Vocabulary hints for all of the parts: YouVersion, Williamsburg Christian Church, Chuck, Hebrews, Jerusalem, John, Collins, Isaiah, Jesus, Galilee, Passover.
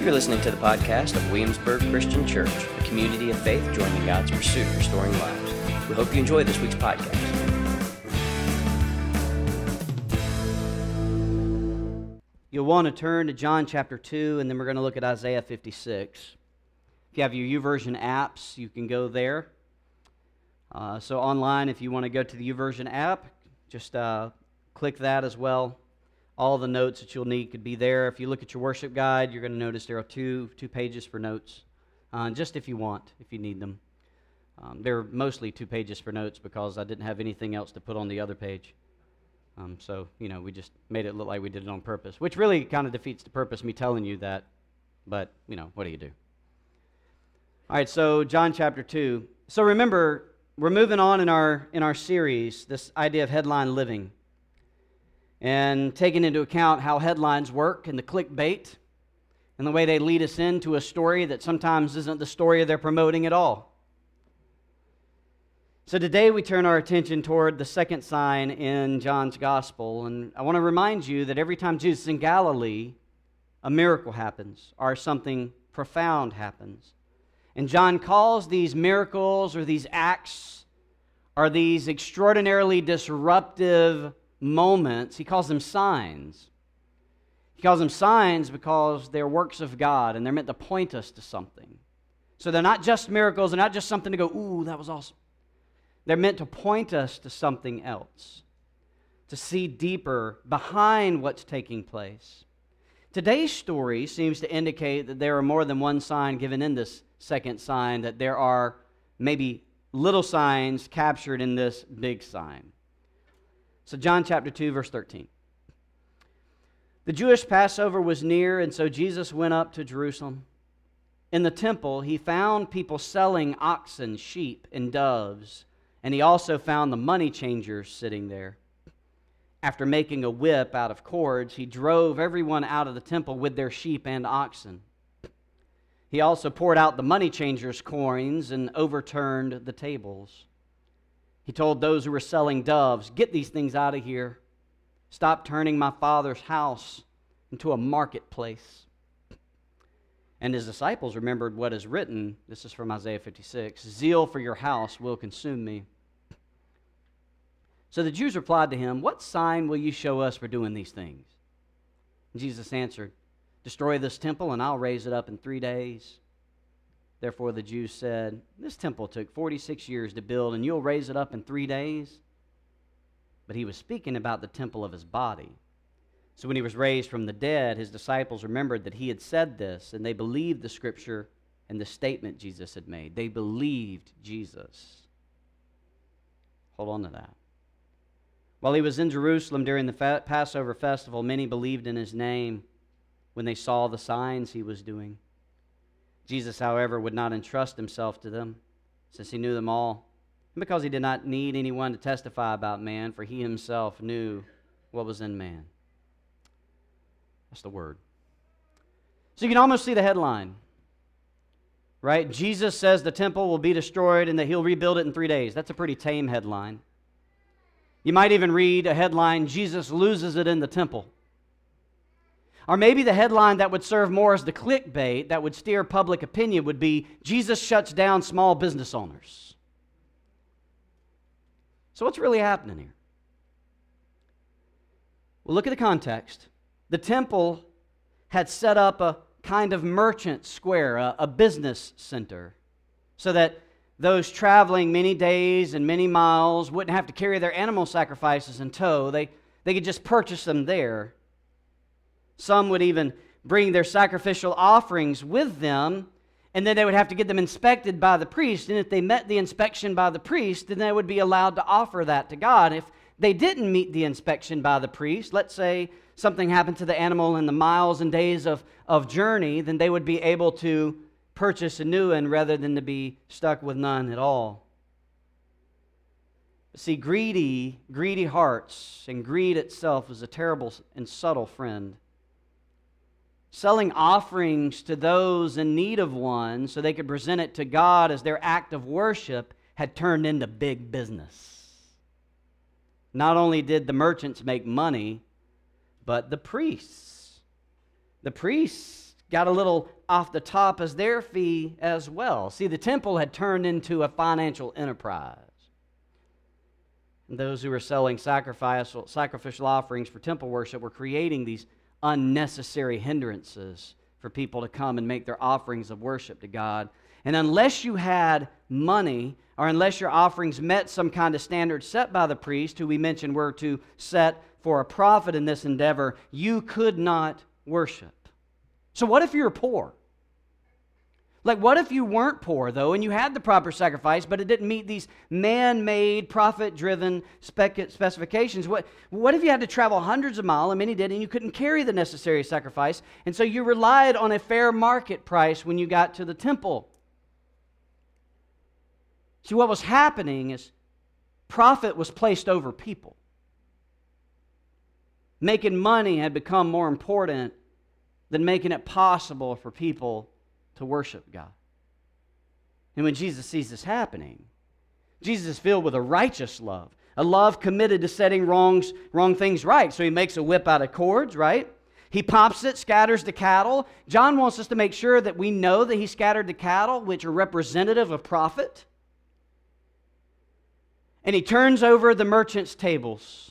You're listening to the podcast of Williamsburg Christian Church, a community of faith joining God's pursuit of restoring lives. We hope you enjoy this week's podcast. You'll want to turn to John chapter 2, and then we're going to look at Isaiah 56. If you have your YouVersion apps, you can go there. So online, if you want to go to the YouVersion app, just click that as well. All the notes that you'll need could be there. If you look at your worship guide, you're going to notice there are two pages for notes, just if you want, if you need them. They're mostly two pages for notes because I didn't have anything else to put on the other page. So, you know, we just made it look like we did it on purpose, which really kind of defeats the purpose of me telling you that. But, you know, what do you do? All right, so John chapter 2. So remember, we're moving on in our series, this idea of headline living, and taking into account how headlines work and the clickbait and the way they lead us into a story that sometimes isn't the story they're promoting at all. So today we turn our attention toward the second sign in John's gospel, and I want to remind you that every time Jesus is in Galilee, a miracle happens or something profound happens. And John calls these miracles or these acts or these extraordinarily disruptive moments, he calls them signs. He calls them signs because they're works of God and they're meant to point us to something. So they're not just miracles, they're not just something to go, ooh, that was awesome. They're meant to point us to something else, to see deeper behind what's taking place. Today's story seems to indicate that there are more than one sign given in this second sign, that there are maybe little signs captured in this big sign. So John chapter 2, verse 13. The Jewish Passover was near, and so Jesus went up to Jerusalem. In the temple, he found people selling oxen, sheep, and doves, and he also found the money changers sitting there. After making a whip out of cords, he drove everyone out of the temple with their sheep and oxen. He also poured out the money changers' coins and overturned the tables. He told those who were selling doves, get these things out of here. Stop turning my Father's house into a marketplace. And his disciples remembered what is written. This is from Isaiah 56. Zeal for your house will consume me. So the Jews replied to him, what sign will you show us for doing these things? And Jesus answered, destroy this temple and I'll raise it up in 3 days. Therefore the Jews said, this temple took 46 years to build, and you'll raise it up in 3 days? But he was speaking about the temple of his body. So when he was raised from the dead, his disciples remembered that he had said this, and they believed the scripture and the statement Jesus had made. They believed Jesus. Hold on to that. While he was in Jerusalem during the Passover festival, many believed in his name when they saw the signs he was doing. Jesus, however, would not entrust himself to them, since he knew them all, and because he did not need anyone to testify about man, for he himself knew what was in man. That's the word. So you can almost see the headline, right? Jesus says the temple will be destroyed and that he'll rebuild it in 3 days. That's a pretty tame headline. You might even read a headline, Jesus loses it in the temple. Or maybe the headline that would serve more as the clickbait that would steer public opinion would be, Jesus shuts down small business owners. So what's really happening here? Well, look at the context. The temple had set up a kind of merchant square, a business center, so that those traveling many days and many miles wouldn't have to carry their animal sacrifices in tow. They could just purchase them there. Some would even bring their sacrificial offerings with them, and then they would have to get them inspected by the priest. And if they met the inspection by the priest, then they would be allowed to offer that to God. If they didn't meet the inspection by the priest, let's say something happened to the animal in the miles and days of journey, then they would be able to purchase a new one rather than to be stuck with none at all. See, greedy hearts, and greed itself is a terrible and subtle friend. Selling offerings to those in need of one so they could present it to God as their act of worship had turned into big business. Not only did the merchants make money, but the priests got a little off the top as their fee as well. See, the temple had turned into a financial enterprise. And those who were selling sacrificial offerings for temple worship were creating these unnecessary hindrances for people to come and make their offerings of worship to God. And unless you had money, or unless your offerings met some kind of standard set by the priest, who we mentioned were to set for a profit in this endeavor, you could not worship. So what if you were poor? Like, what if you weren't poor, though, and you had the proper sacrifice, but it didn't meet these man-made, profit-driven specifications? What if you had to travel hundreds of miles, and many did, and you couldn't carry the necessary sacrifice, and so you relied on a fair market price when you got to the temple? See, what was happening is profit was placed over people. Making money had become more important than making it possible for people to worship God. And when Jesus sees this happening, Jesus is filled with a righteous love, a love committed to setting wrong things right. So he makes a whip out of cords, right? He pops it, scatters the cattle. John wants us to make sure that we know that he scattered the cattle, which are representative of profit. And he turns over the merchants' tables.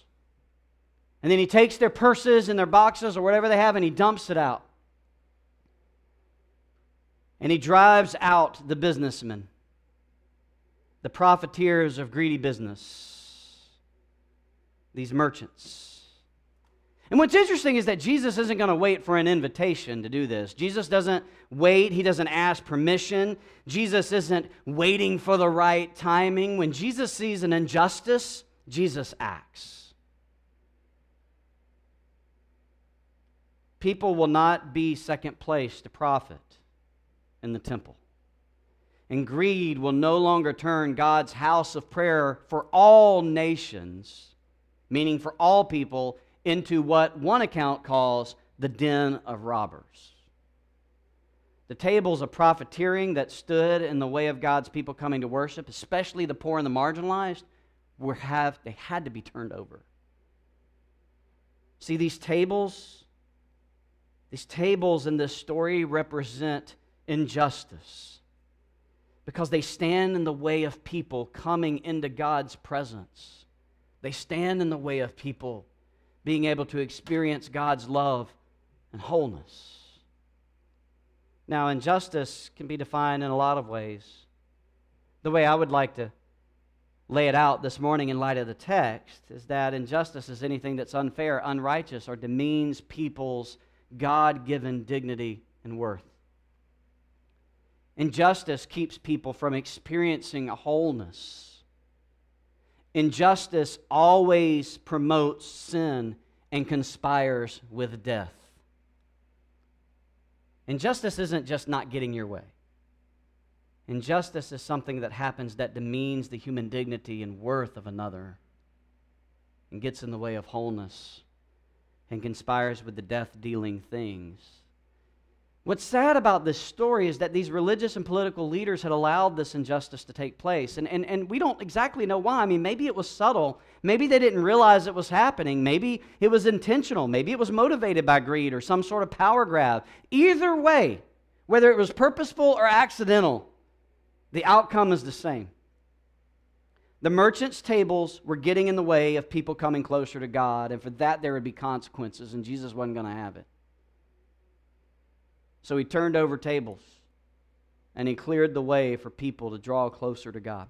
And then he takes their purses and their boxes or whatever they have, and he dumps it out. And he drives out the businessmen, the profiteers of greedy business, these merchants. And what's interesting is that Jesus isn't going to wait for an invitation to do this. Jesus doesn't wait. He doesn't ask permission. Jesus isn't waiting for the right timing. When Jesus sees an injustice, Jesus acts. People will not be second place to profit in the temple. And greed will no longer turn God's house of prayer for all nations, meaning for all people, into what one account calls the den of robbers. The tables of profiteering that stood in the way of God's people coming to worship, especially the poor and the marginalized, they had to be turned over. See, these tables in this story represent injustice, because they stand in the way of people coming into God's presence. They stand in the way of people being able to experience God's love and wholeness. Now, injustice can be defined in a lot of ways. The way I would like to lay it out this morning in light of the text is that injustice is anything that's unfair, unrighteous, or demeans people's God-given dignity and worth. Injustice keeps people from experiencing wholeness. Injustice always promotes sin and conspires with death. Injustice isn't just not getting your way. Injustice is something that happens that demeans the human dignity and worth of another and gets in the way of wholeness and conspires with the death-dealing things. What's sad about this story is that these religious and political leaders had allowed this injustice to take place. And we don't exactly know why. I mean, maybe it was subtle. Maybe they didn't realize it was happening. Maybe it was intentional. Maybe it was motivated by greed or some sort of power grab. Either way, whether it was purposeful or accidental, the outcome is the same. The merchants' tables were getting in the way of people coming closer to God, and for that there would be consequences, and Jesus wasn't going to have it. So he turned over tables, and he cleared the way for people to draw closer to God.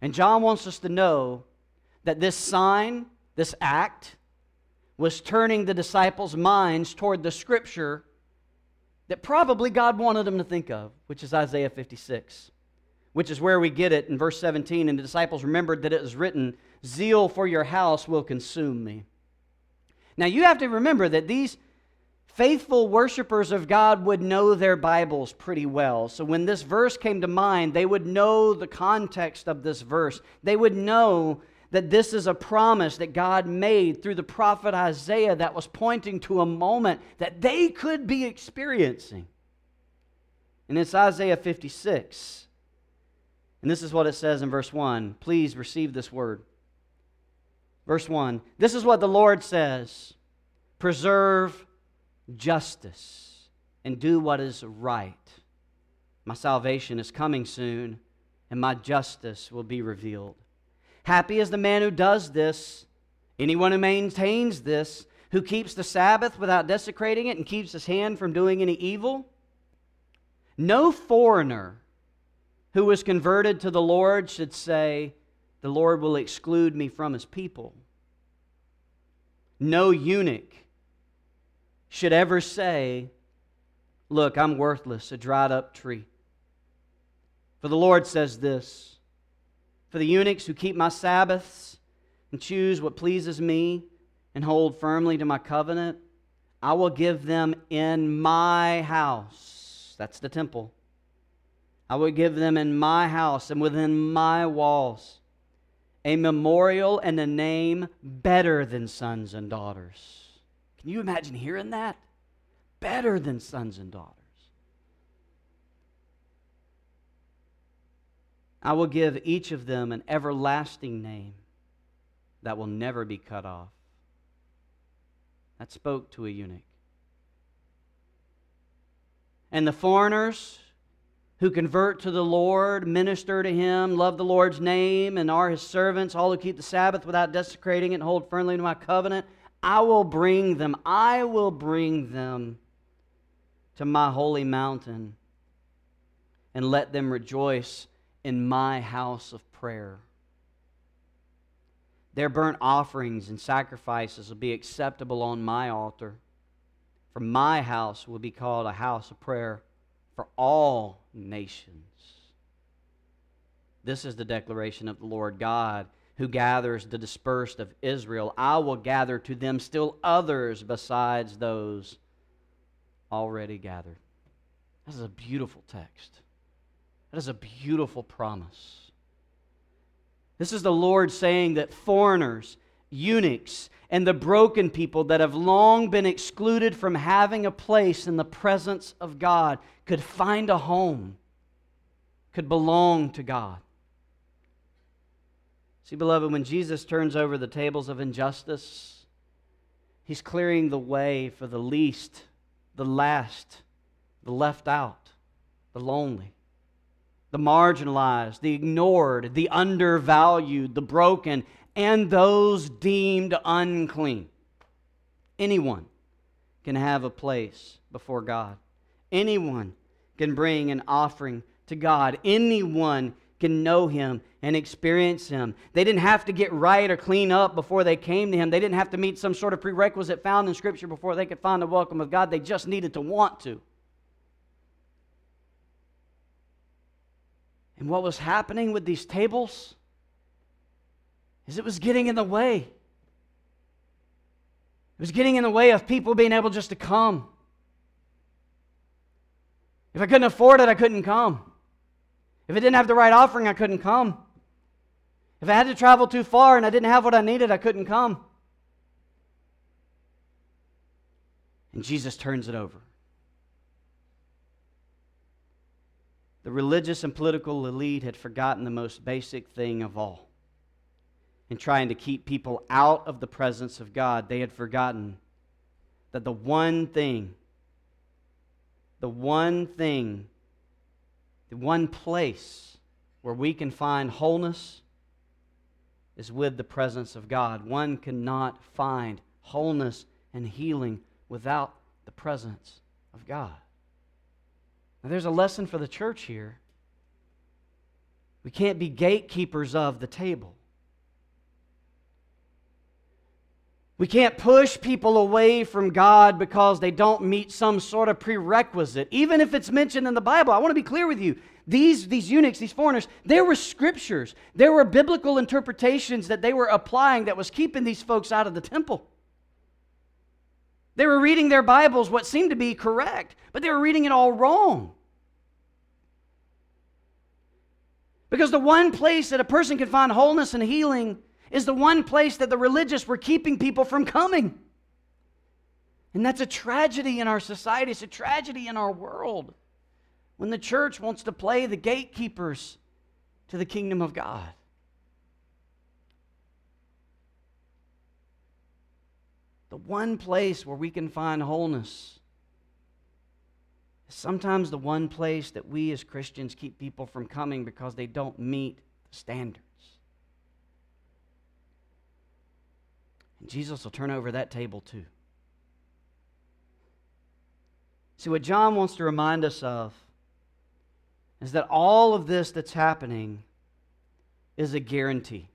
And John wants us to know that this sign, this act, was turning the disciples' minds toward the scripture that probably God wanted them to think of, which is Isaiah 56, which is where we get it in verse 17. And the disciples remembered that it was written, "Zeal for your house will consume me." Now you have to remember that these faithful worshipers of God would know their Bibles pretty well. So when this verse came to mind, they would know the context of this verse. They would know that this is a promise that God made through the prophet Isaiah that was pointing to a moment that they could be experiencing. And it's Isaiah 56. And this is what it says in verse 1. Please receive this word. Verse 1. This is what the Lord says. Preserve justice and do what is right. My salvation is coming soon, and my justice will be revealed. Happy is the man who does this, anyone who maintains this, who keeps the Sabbath without desecrating it and keeps his hand from doing any evil. No foreigner who was converted to the Lord should say, "The Lord will exclude me from his people." No eunuch should ever say, "Look, I'm worthless, a dried up tree." For the Lord says this, "For the eunuchs who keep my Sabbaths and choose what pleases me and hold firmly to my covenant, I will give them in my house." That's the temple. "I will give them in my house and within my walls a memorial and a name better than sons and daughters." Can you imagine hearing that? Better than sons and daughters. "I will give each of them an everlasting name that will never be cut off." That spoke to a eunuch. And the foreigners who convert to the Lord, minister to Him, love the Lord's name, and are His servants, all who keep the Sabbath without desecrating it and hold firmly to my covenant, I will bring them to my holy mountain and let them rejoice in my house of prayer. Their burnt offerings and sacrifices will be acceptable on my altar, for my house will be called a house of prayer for all nations. This is the declaration of the Lord God, who gathers the dispersed of Israel. I will gather to them still others besides those already gathered. This is a beautiful text. That is a beautiful promise. This is the Lord saying that foreigners, eunuchs, and the broken people that have long been excluded from having a place in the presence of God could find a home, could belong to God. See, beloved, when Jesus turns over the tables of injustice, He's clearing the way for the least, the last, the left out, the lonely, the marginalized, the ignored, the undervalued, the broken, and those deemed unclean. Anyone can have a place before God. Anyone can bring an offering to God. Anyone can know Him and experience Him. They didn't have to get right or clean up before they came to Him. They didn't have to meet some sort of prerequisite found in Scripture before they could find the welcome of God. They just needed to want to. And what was happening with these tables is it was getting in the way. It was getting in the way of people being able just to come. If I couldn't afford it, I couldn't come. If I didn't have the right offering, I couldn't come. If I had to travel too far and I didn't have what I needed, I couldn't come. And Jesus turns it over. The religious and political elite had forgotten the most basic thing of all. In trying to keep people out of the presence of God, they had forgotten that the one place where we can find wholeness is with the presence of God. One cannot find wholeness and healing without the presence of God. Now, there's a lesson for the church here. We can't be gatekeepers of the table. We can't push people away from God because they don't meet some sort of prerequisite, even if it's mentioned in the Bible. I want to be clear with you. These eunuchs, these foreigners, there were scriptures. There were biblical interpretations that they were applying that was keeping these folks out of the temple. They were reading their Bibles, what seemed to be correct, but they were reading it all wrong. Because the one place that a person can find wholeness and healing is the one place that the religious were keeping people from coming. And that's a tragedy in our society. It's a tragedy in our world when the church wants to play the gatekeepers to the kingdom of God. The one place where we can find wholeness sometimes the one place that we as Christians keep people from coming because they don't meet the standards. And Jesus will turn over that table too. See, what John wants to remind us of is that all of this that's happening is a guarantee.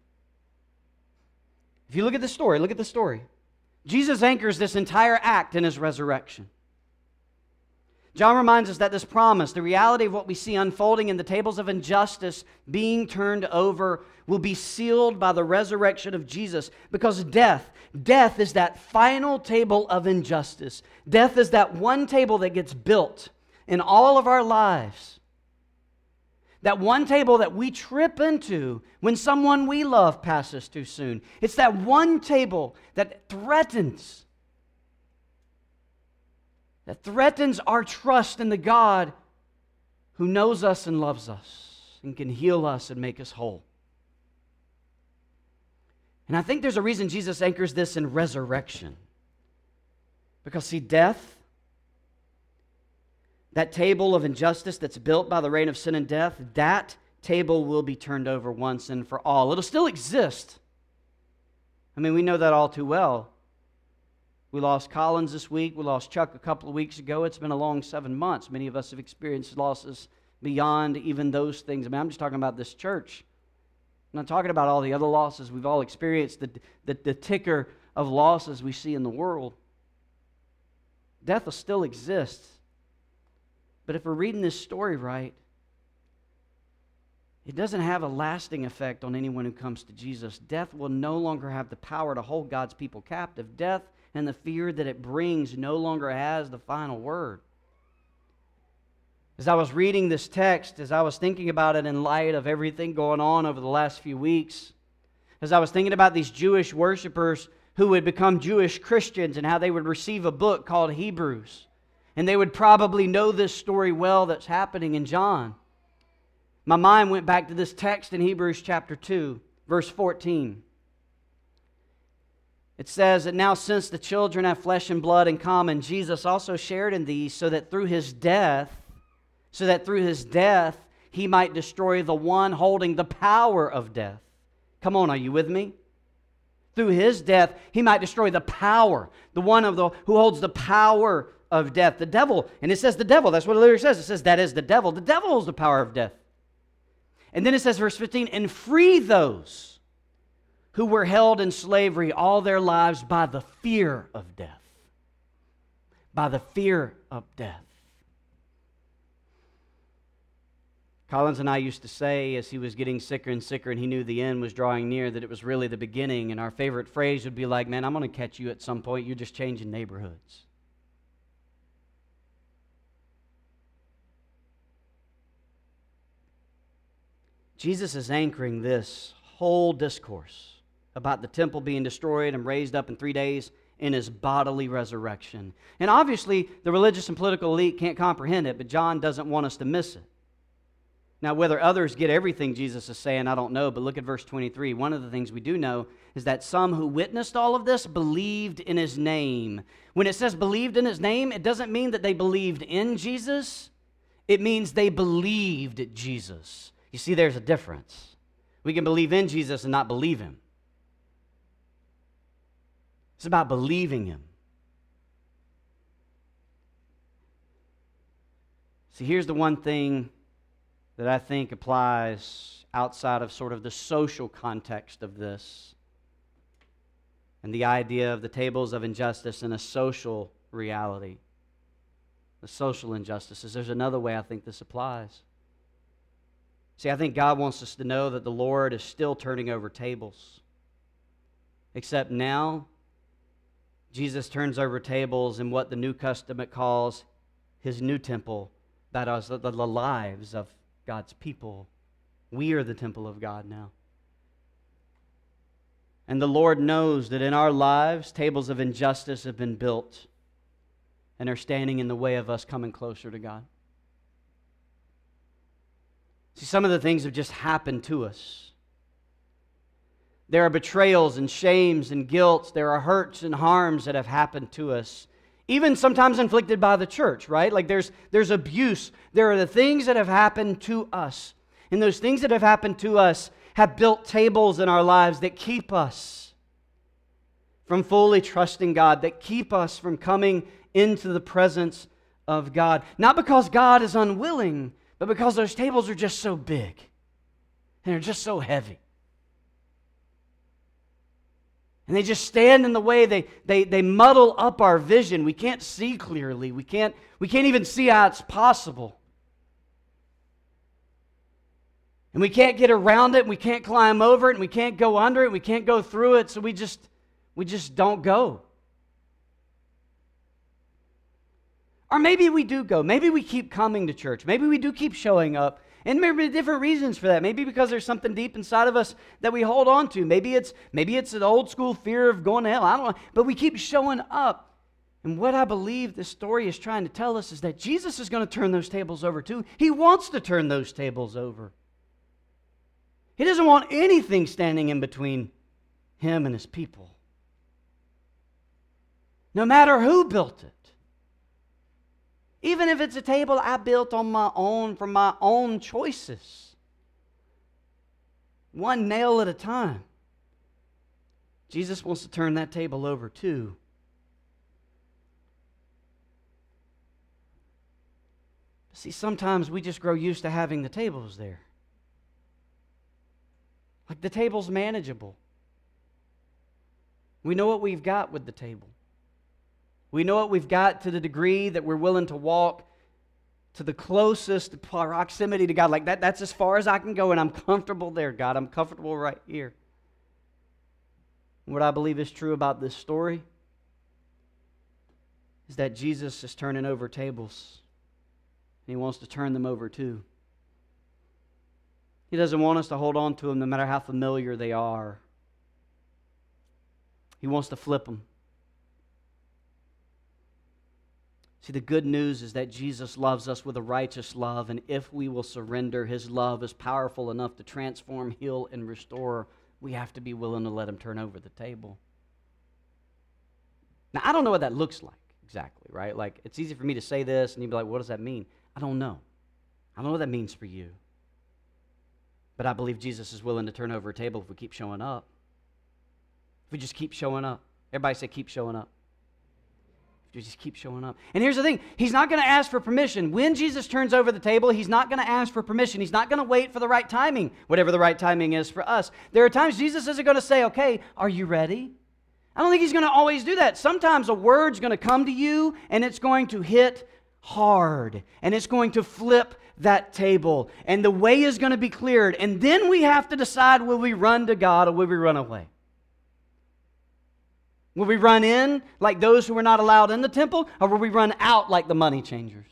If you look at the story, Jesus anchors this entire act in his resurrection. John reminds us that this promise, the reality of what we see unfolding in the tables of injustice being turned over, will be sealed by the resurrection of Jesus, because death is that final table of injustice. Death is that one table that gets built in all of our lives. That one table that we trip into when someone we love passes too soon. It's that one table that threatens our trust in the God who knows us and loves us and can heal us and make us whole. And I think there's a reason Jesus anchors this in resurrection. Because, see, death, that table of injustice that's built by the reign of sin and death, that table will be turned over once and for all. It'll still exist. I mean, we know that all too well. We lost Collins this week. We lost Chuck a couple of weeks ago. It's been a long 7 months. Many of us have experienced losses beyond even those things. I mean, I'm just talking about this church. I'm not talking about all the other losses we've all experienced, the ticker of losses we see in the world. Death will still exist. But if we're reading this story right, it doesn't have a lasting effect on anyone who comes to Jesus. Death will no longer have the power to hold God's people captive. Death and the fear that it brings no longer has the final word. As I was reading this text, as I was thinking about it in light of everything going on over the last few weeks, as I was thinking about these Jewish worshipers who would become Jewish Christians and how they would receive a book called Hebrews, and they would probably know this story well that's happening in John, my mind went back to this text in Hebrews chapter 2, verse 14. It says that now since the children have flesh and blood in common, Jesus also shared in these, so that through his death he might destroy the one holding the power of death. Come on, are you with me? Through his death he might destroy the power, the one of the who holds the power of death, the devil. And it says the devil. That's what it literally says. It says that is the devil. The devil holds the power of death. And then it says verse 15, and free those who were held in slavery all their lives by the fear of death. By the fear of death. Collins and I used to say, as he was getting sicker and sicker and he knew the end was drawing near, that it was really the beginning. And our favorite phrase would be like, man, I'm going to catch you at some point. You're just changing neighborhoods. Jesus is anchoring this whole discourse about the temple being destroyed and raised up in 3 days in his bodily resurrection. And obviously, the religious and political elite can't comprehend it, but John doesn't want us to miss it. Now, whether others get everything Jesus is saying, I don't know, but look at verse 23. One of the things we do know is that some who witnessed all of this believed in his name. When it says believed in his name, it doesn't mean that they believed in Jesus. It means they believed Jesus. You see, there's a difference. We can believe in Jesus and not believe him. It's about believing him. See, here's the one thing that I think applies outside of sort of the social context of this and the idea of the tables of injustice in a social reality, the social injustices. There's another way I think this applies. See, I think God wants us to know that the Lord is still turning over tables. Except now, Jesus turns over tables in what the New Testament calls his new temple, that is the lives of God's people. We are the temple of God now. And the Lord knows that in our lives, tables of injustice have been built and are standing in the way of us coming closer to God. See, some of the things have just happened to us. There are betrayals and shames and guilts. There are hurts and harms that have happened to us. even sometimes inflicted by the church, right? Like there's abuse. There are the things that have happened to us. And those things that have happened to us have built tables in our lives that keep us from fully trusting God, that keep us from coming into the presence of God. Not because God is unwilling, but because those tables are just so big and they're just so heavy. And they just stand in the way. They muddle up our vision. We can't see clearly. We can't even see how it's possible. And we can't get around it, and we can't climb over it, and we can't go under it, and we can't go through it, so we just don't go. Or maybe we do go. Maybe we keep coming to church. Maybe we do keep showing up. And maybe different reasons for that. Maybe because there's something deep inside of us that we hold on to. Maybe it's an old school fear of going to hell. I don't know. But we keep showing up. And what I believe this story is trying to tell us is that Jesus is going to turn those tables over too. He wants to turn those tables over. He doesn't want anything standing in between Him and His people. No matter who built it. Even if it's a table I built on my own from my own choices. One nail at a time. Jesus wants to turn that table over too. See, sometimes we just grow used to having the tables there. Like the table's manageable. We know what we've got with the table. We know what we've got to the degree that we're willing to walk to the closest proximity to God. Like that's as far as I can go, and I'm comfortable there, God. I'm comfortable right here. And what I believe is true about this story is that Jesus is turning over tables, and He wants to turn them over too. He doesn't want us to hold on to them no matter how familiar they are. He wants to flip them. See, the good news is that Jesus loves us with a righteous love, and if we will surrender, His love is powerful enough to transform, heal, and restore. We have to be willing to let Him turn over the table. Now, I don't know what that looks like exactly, right? Like, it's easy for me to say this, and you'd be like, what does that mean? I don't know. I don't know what that means for you. But I believe Jesus is willing to turn over a table if we keep showing up. If we just keep showing up. Everybody say, keep showing up. You just keep showing up. And here's the thing. He's not going to ask for permission. When Jesus turns over the table, He's not going to ask for permission. He's not going to wait for the right timing, whatever the right timing is for us. There are times Jesus isn't going to say, okay, are you ready? I don't think He's going to always do that. Sometimes a word's going to come to you, and it's going to hit hard, and it's going to flip that table, and the way is going to be cleared. And then we have to decide, will we run to God or will we run away? Will we run in like those who were not allowed in the temple, or will we run out like the money changers?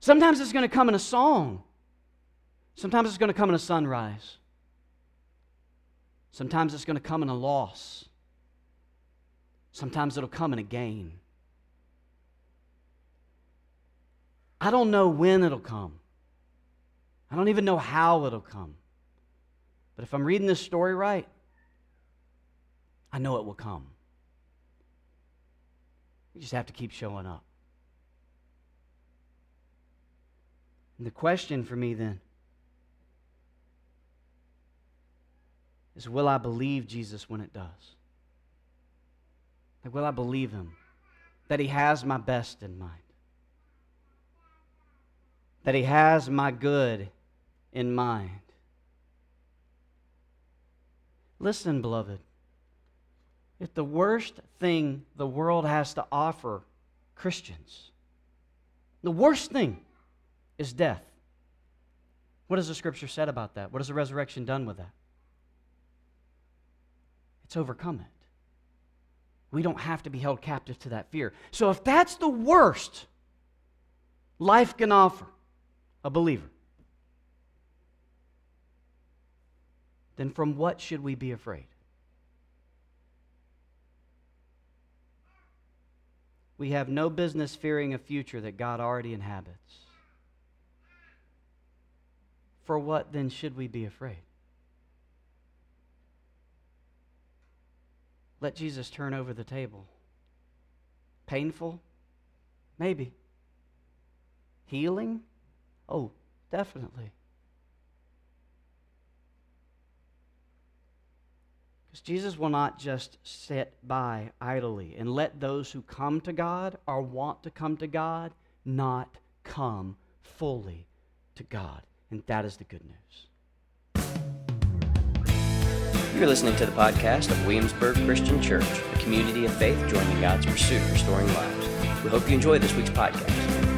Sometimes it's going to come in a song. Sometimes it's going to come in a sunrise. Sometimes it's going to come in a loss. Sometimes it'll come in a gain. I don't know when it'll come. I don't even know how it'll come. But if I'm reading this story right, I know it will come. You just have to keep showing up. And the question for me then is, will I believe Jesus when it does? Like, will I believe Him? That He has my best in mind. That He has my good in mind. Listen, beloved. If the worst thing the world has to offer Christians, the worst thing is death. What has the Scripture said about that? What has the resurrection done with that? It's overcome it. We don't have to be held captive to that fear. So if that's the worst life can offer a believer, then from what should we be afraid? We have no business fearing a future that God already inhabits. For what then should we be afraid? Let Jesus turn over the table. Painful? Maybe. Healing? Oh, definitely. Because Jesus will not just sit by idly and let those who come to God or want to come to God not come fully to God. And that is the good news. You're listening to the podcast of Williamsburg Christian Church, a community of faith joining God's pursuit of restoring lives. We hope you enjoy this week's podcast.